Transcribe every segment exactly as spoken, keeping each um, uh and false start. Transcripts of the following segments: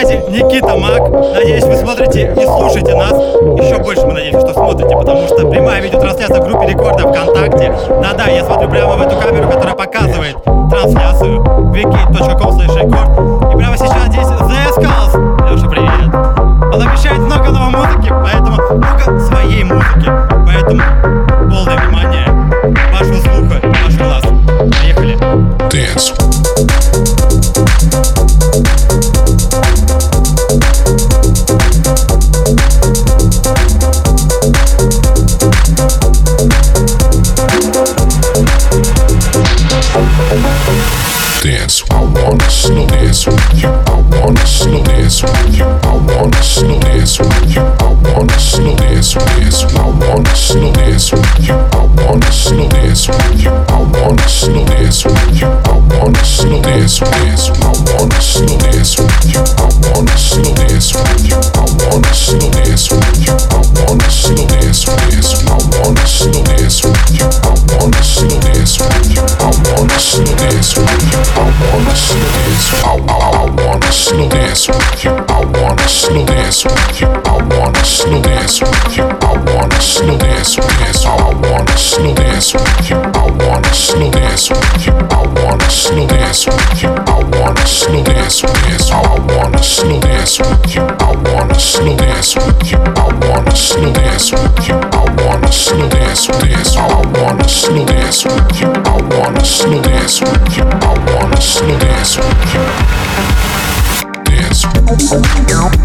связи Никита Мак. Надеюсь, вы смотрите и слушаете нас. Еще больше мы надеемся, что смотрите, потому что прямая видеотрансляция в группе Рекорда ВКонтакте. Да-да, я смотрю прямо в эту камеру, которая показывает трансляцию вики точка ком слэш рекорд. И прямо сейчас здесь Зесkullz. Лёша, привет. Он обещает много новой музыки, поэтому много своей музыки. Поэтому полное внимание вашего слуха, ваш глаз. Поехали. Dance. Dance, I wanna slow dance with you. I wanna slow dance with you. I wanna slow dance with you. I wanna slow dance dance. I wanna slow dance with you. I wanna slow dance with you. I wanna slow dance with you. I wanna slow dance dance. I wanna slow dance with you. I wanna slow dance with you. I wanna slow dance with you. I wanna slow dance dance. I wanna slow dance with you. I wanna slow dance with you. I wanna slow dance with you. I wanna slow dance. I, I, I wanna slow dance with you. I wanna slow dance with you. I wanna slow dance with you. I wanna slow dance dance. I wanna slow dance with you. I wanna slow dance with you. I wanna slow dance with you. I wanna slow dance dance. I wanna slow dance with you. I wanna slow dance with you. I wanna slow dance with you. I wanna slow dance dance. I wanna slow dance with you. I wanna slow dance with you. I wanna slow dance with you. Dance. Dance. Dance. Dance.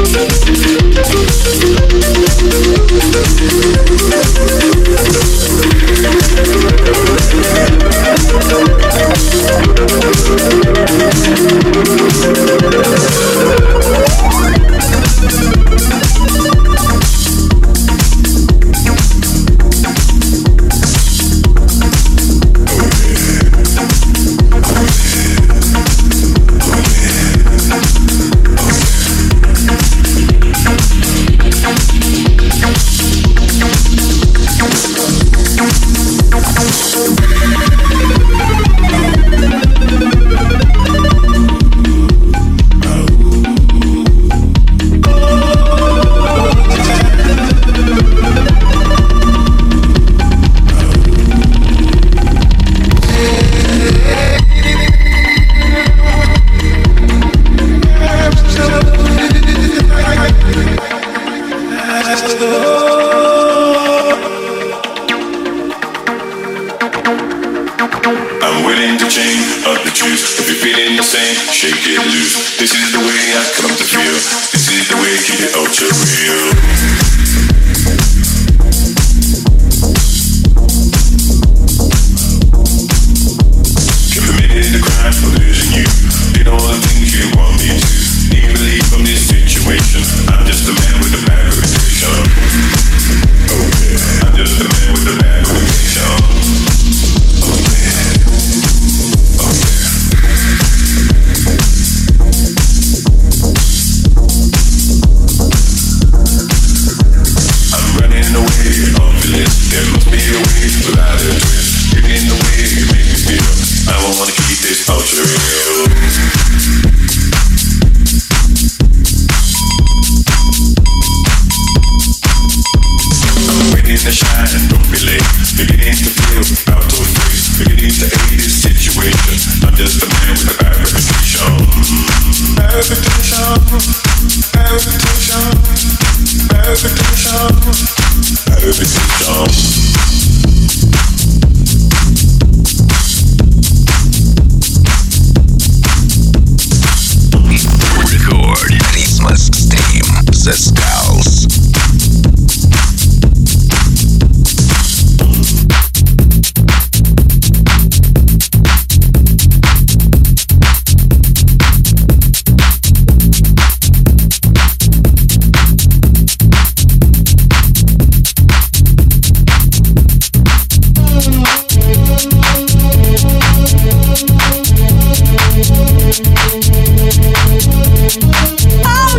Oh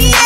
yeah!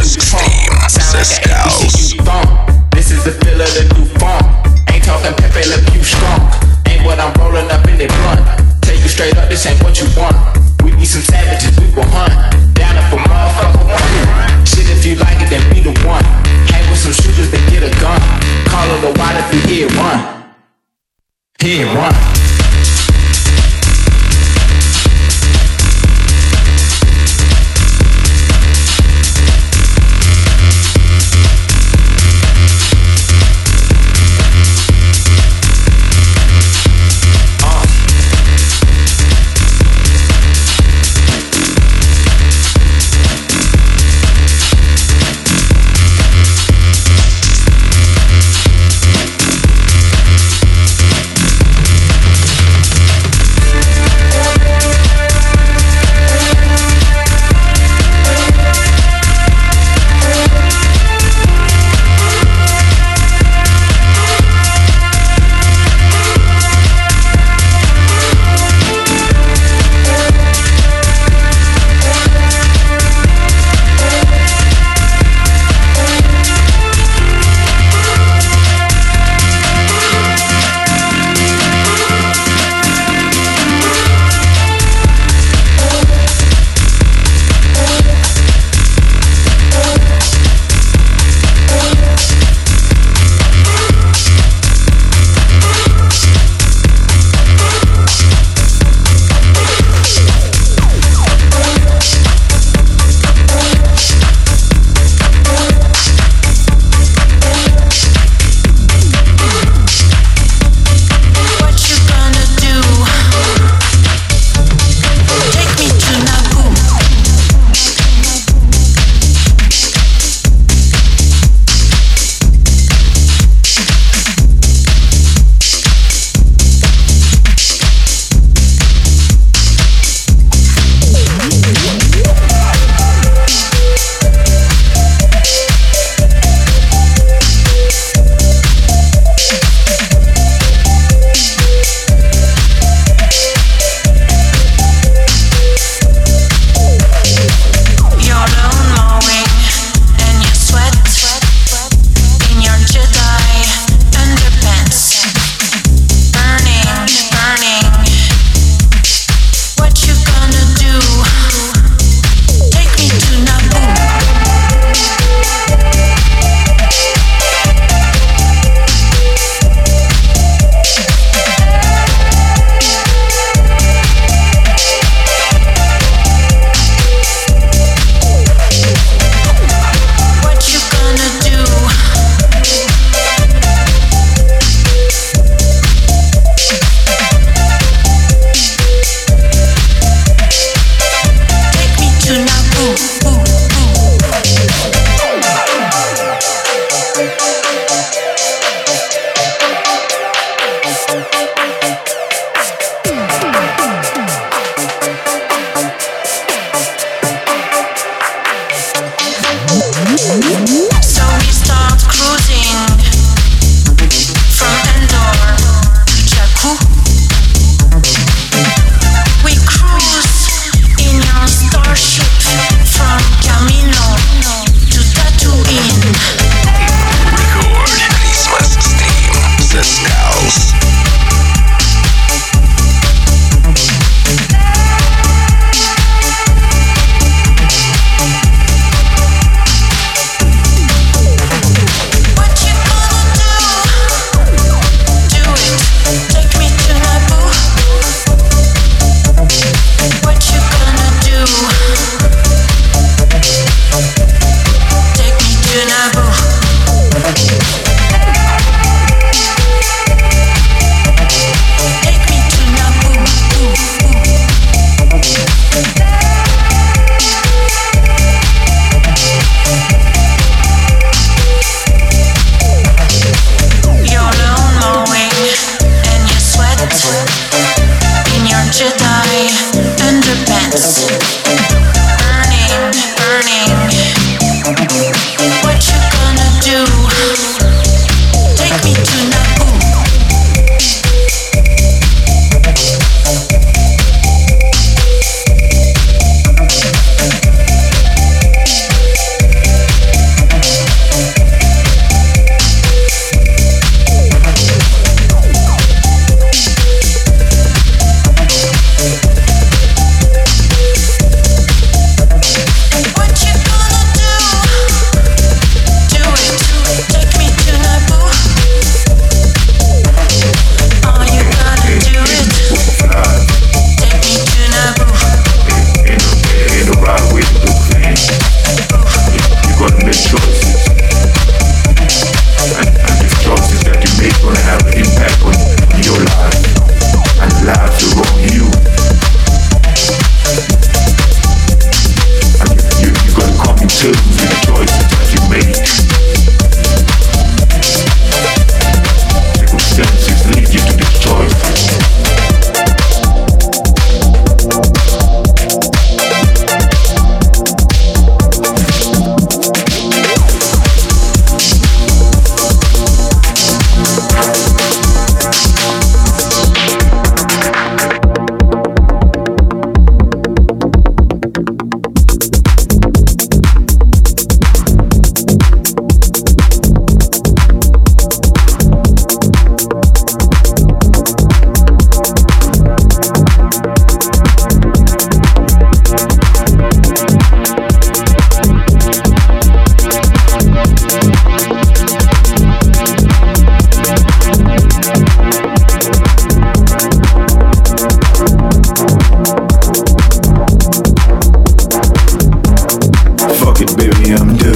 Extreme Zeskullz. This is the feel of the new funk. Ain't talking Pepe Le Pew strong. Ain't what I'm rolling up in the blunt. Tell you straight up, this ain't what you want. We be some savages, we will hunt. Down if a motherfucker want. Shit, if you like it, then be the one. Hang with some shooters, then get a gun. Call it a wide if you hear one. Hear one.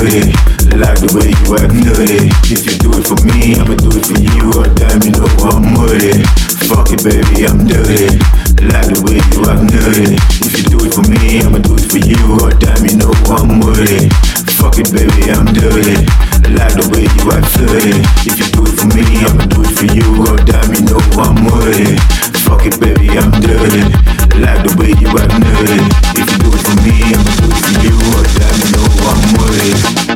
do it. Like the way you act nutty. If you do it for me, I'ma do it for you. Or damn, you know I'm with it. Fuck it, baby, I'm dirty. Like the way you act nutty. If you do it for me, I'ma do it for you. Or damn, you know I'm with it. Fuck it, baby, I'm dirty. Like the way you act dirty. If you do it for me, I'ma do it for you. Or damn, you know I'm with it. Fuck it, baby, I'm dirty. Like the way you act nutty. If you do it for me, I'ma do it for you. Or damn, you know I'm with it.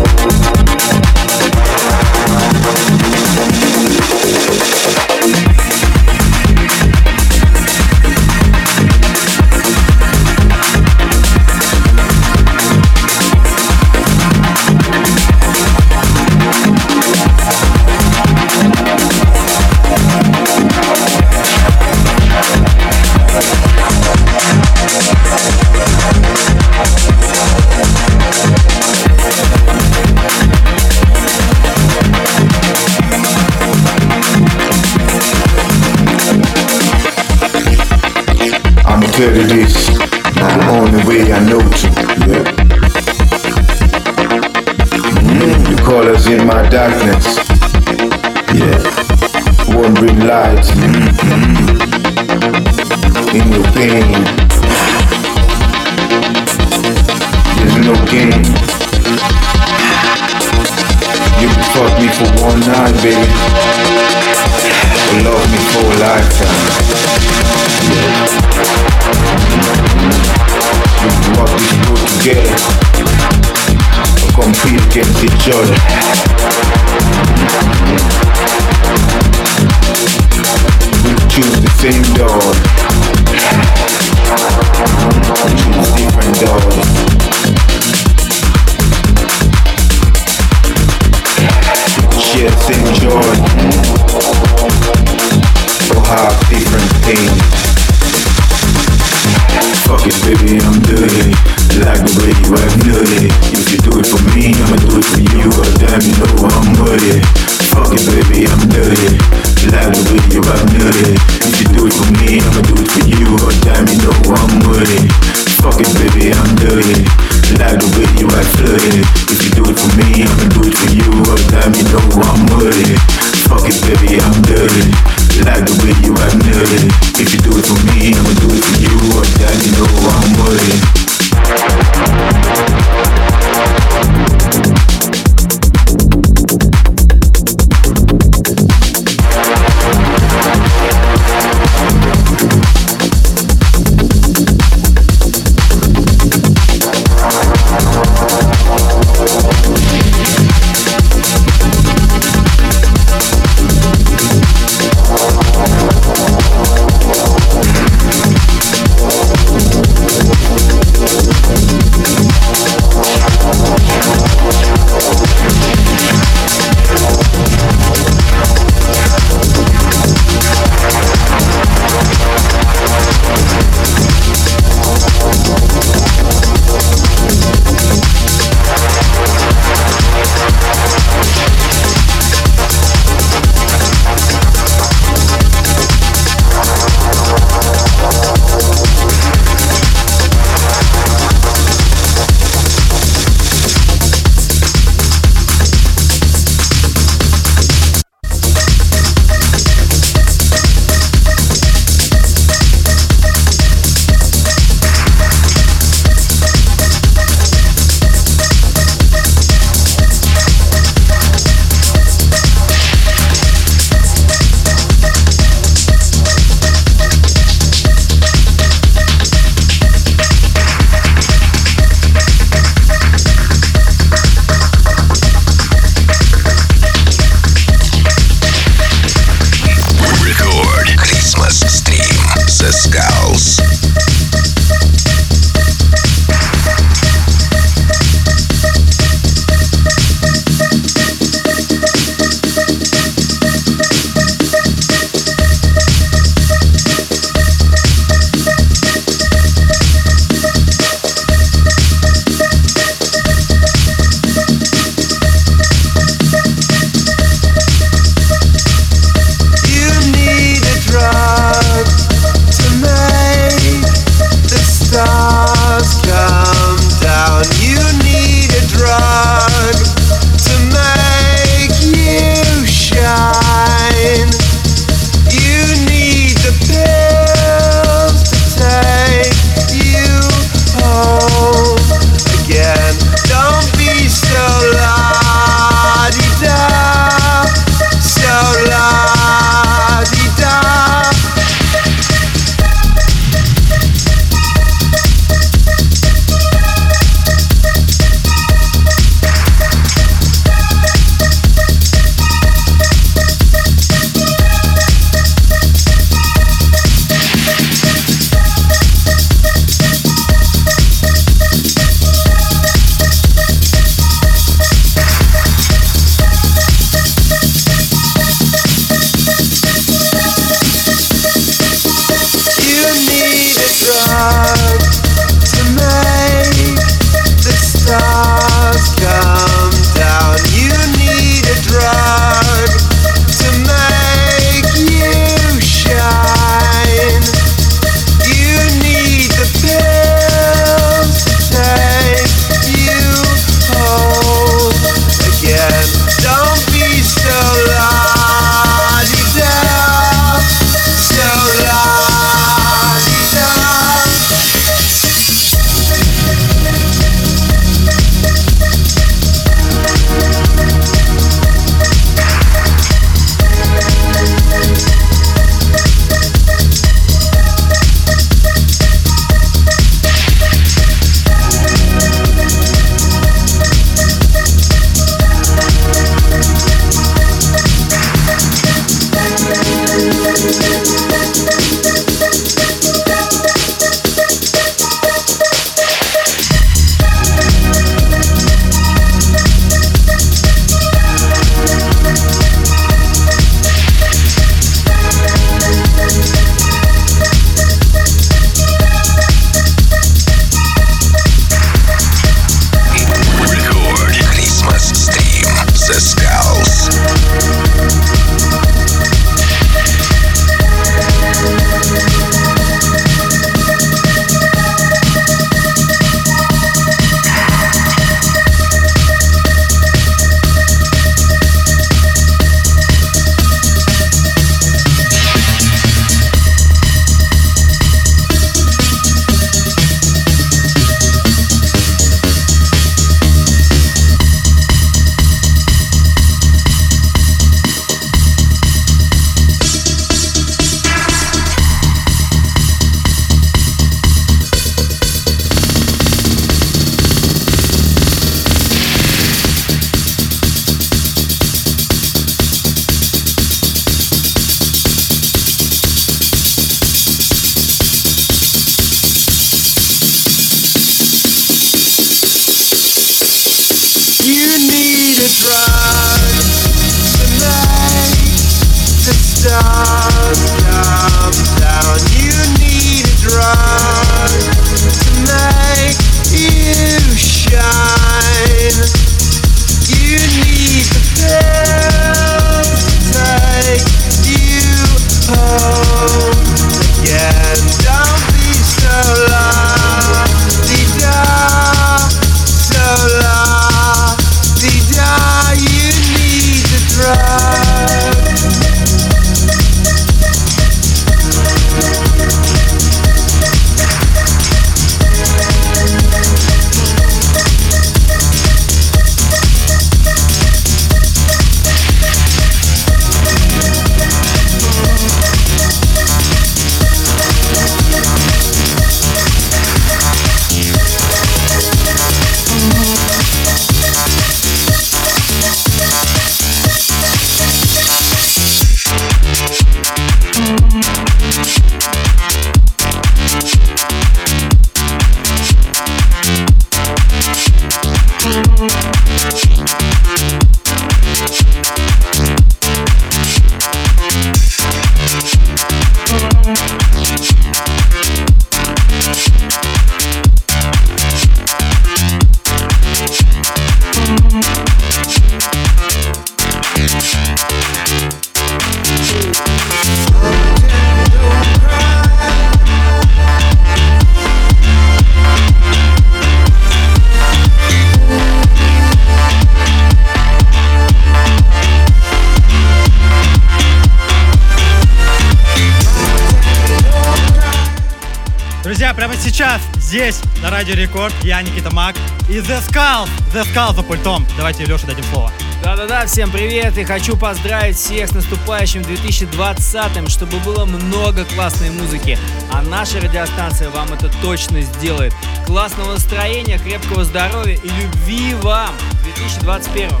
прямо сейчас, здесь, на Радио Рекорд, я, Никита Мак, и Зесkullz, Зесkullz за пультом. Давайте Лёше дадим слово. Да-да-да, всем привет, и хочу поздравить всех с наступающим две тысячи двадцатым, чтобы было много классной музыки, а наша радиостанция вам это точно сделает. Классного настроения, крепкого здоровья и любви вам в две тысячи двадцать первом.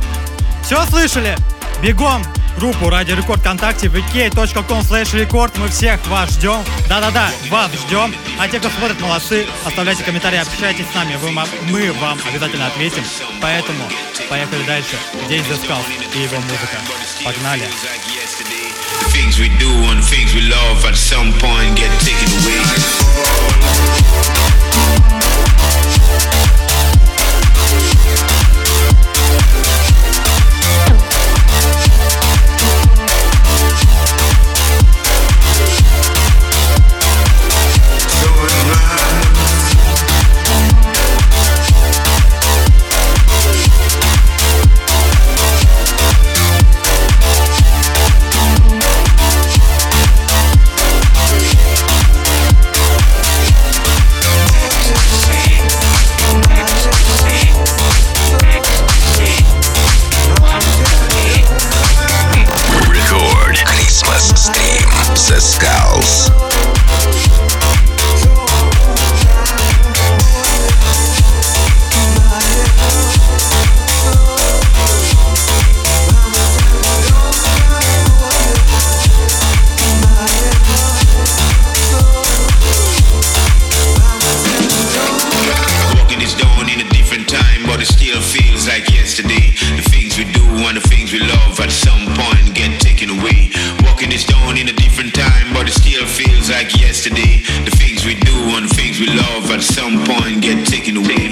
Все слышали? Бегом! Группу Радио Рекорд ВКонтакте, ви кей точка ком слэш рекорд. Мы всех вас ждем. Да-да-да, вас ждем. А те, кто смотрит, молодцы. Оставляйте комментарии, общайтесь с нами. Вы, мы вам обязательно ответим. Поэтому поехали дальше. Здесь Зесkullz и его музыка. Погнали. Like yesterday, the things we do and the things we love at some point get taken away.